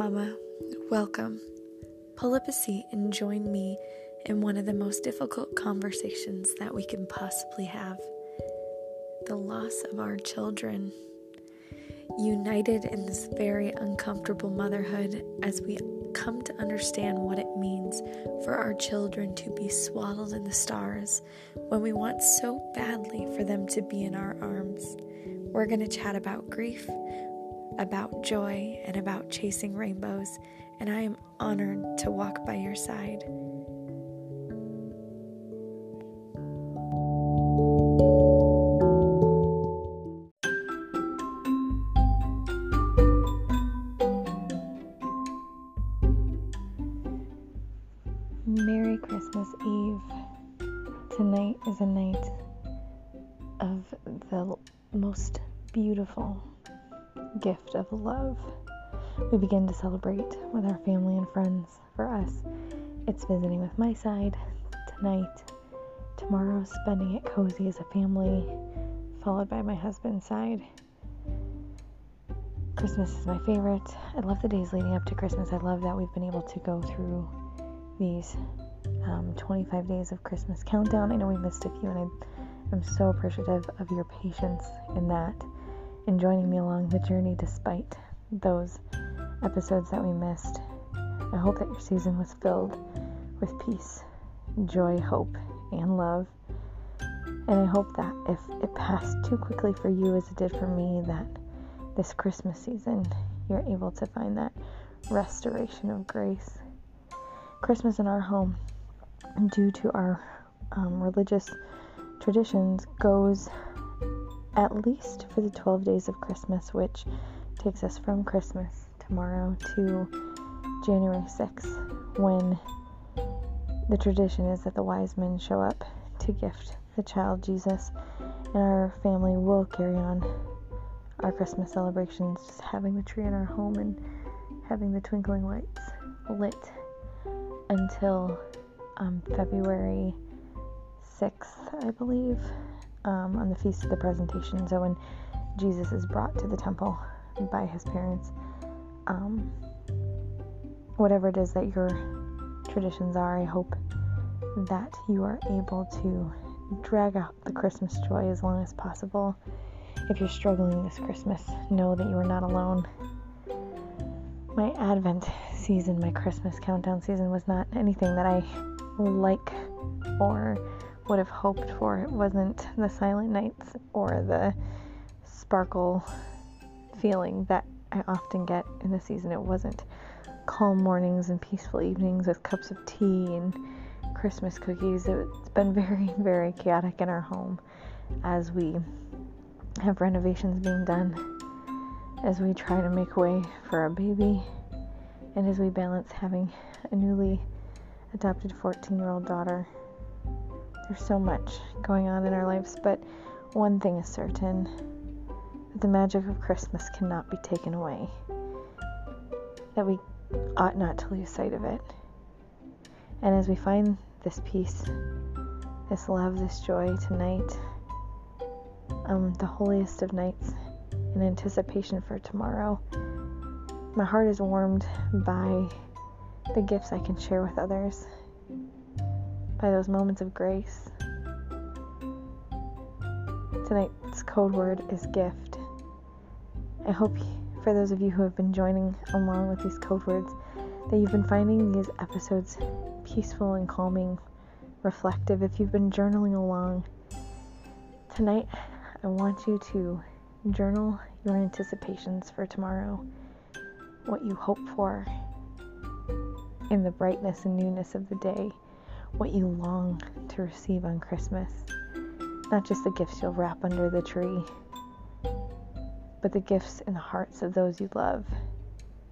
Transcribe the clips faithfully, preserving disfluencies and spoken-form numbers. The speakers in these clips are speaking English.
mama, welcome. Pull up a seat and join me in one of the most difficult conversations that we can possibly have. The loss of our children. United in this very uncomfortable motherhood as we come to understand what it means for our children to be swaddled in the stars when we want so badly for them to be in our arms. We're going to chat about grief, about joy, and about chasing rainbows, and I am honored to walk by your side. Merry Christmas Eve. Tonight is a night of the most beautiful gift of love. We begin to celebrate with our family and friends. For us, it's visiting with my side tonight. Tomorrow, spending it cozy as a family, followed by my husband's side. Christmas is my favorite. I love the days leading up to Christmas. I love that we've been able to go through these um, twenty-five days of Christmas countdown. I know we missed a few, and I, I'm so appreciative of your patience in that and joining me along the journey despite those episodes that we missed. I hope that your season was filled with peace, joy, hope, and love. And I hope that if it passed too quickly for you as it did for me, that this Christmas season you're able to find that restoration of grace. Christmas in our home, due to our um, religious traditions, goes at least for the twelve days of Christmas, which takes us from Christmas tomorrow to January sixth, when the tradition is that the wise men show up to gift the child Jesus, and our family will carry on our Christmas celebrations, just having the tree in our home and having the twinkling lights lit until um, February sixth, I believe, um, on the Feast of the Presentation. So when Jesus is brought to the temple by his parents, um, whatever it is that your traditions are, I hope that you are able to drag out the Christmas joy as long as possible. If you're struggling this Christmas, know that you are not alone. My Advent season, my Christmas countdown season, was not anything that I like or would have hoped for. It wasn't the silent nights or the sparkle feeling that I often get in the season. It wasn't calm mornings and peaceful evenings with cups of tea and Christmas cookies. It's been very, very chaotic in our home as we have renovations being done, as we try to make way for our baby, and as we balance having a newly adopted fourteen-year-old daughter. There's so much going on in our lives, but one thing is certain, that the magic of Christmas cannot be taken away, that we ought not to lose sight of it. And as we find this peace, this love, this joy tonight, um, the holiest of nights, in anticipation for tomorrow, my heart is warmed by the gifts I can share with others, by those moments of grace. Tonight's code word is gift. I hope for those of you who have been joining along with these code words that you've been finding these episodes peaceful and calming, reflective. If you've been journaling along, tonight I want you to journal your anticipations for tomorrow, what you hope for in the brightness and newness of the day, what you long to receive on Christmas. Not just the gifts you'll wrap under the tree, but the gifts in the hearts of those you love,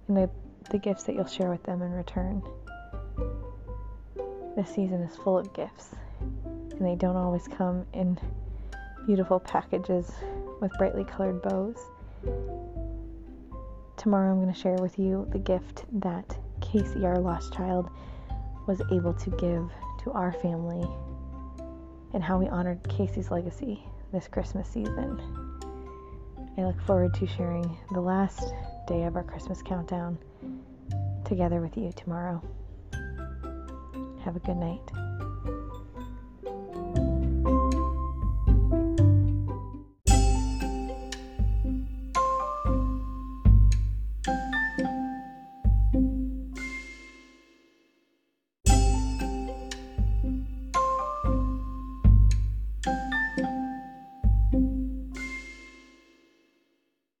and the, the gifts that you'll share with them in return. This season is full of gifts, and they don't always come in beautiful packages with brightly colored bows. Tomorrow I'm going to share with you the gift that Casey, our lost child, was able to give to our family, and how we honored Casey's legacy this Christmas season. I look forward to sharing the last day of our Christmas countdown together with you tomorrow. Have a good night.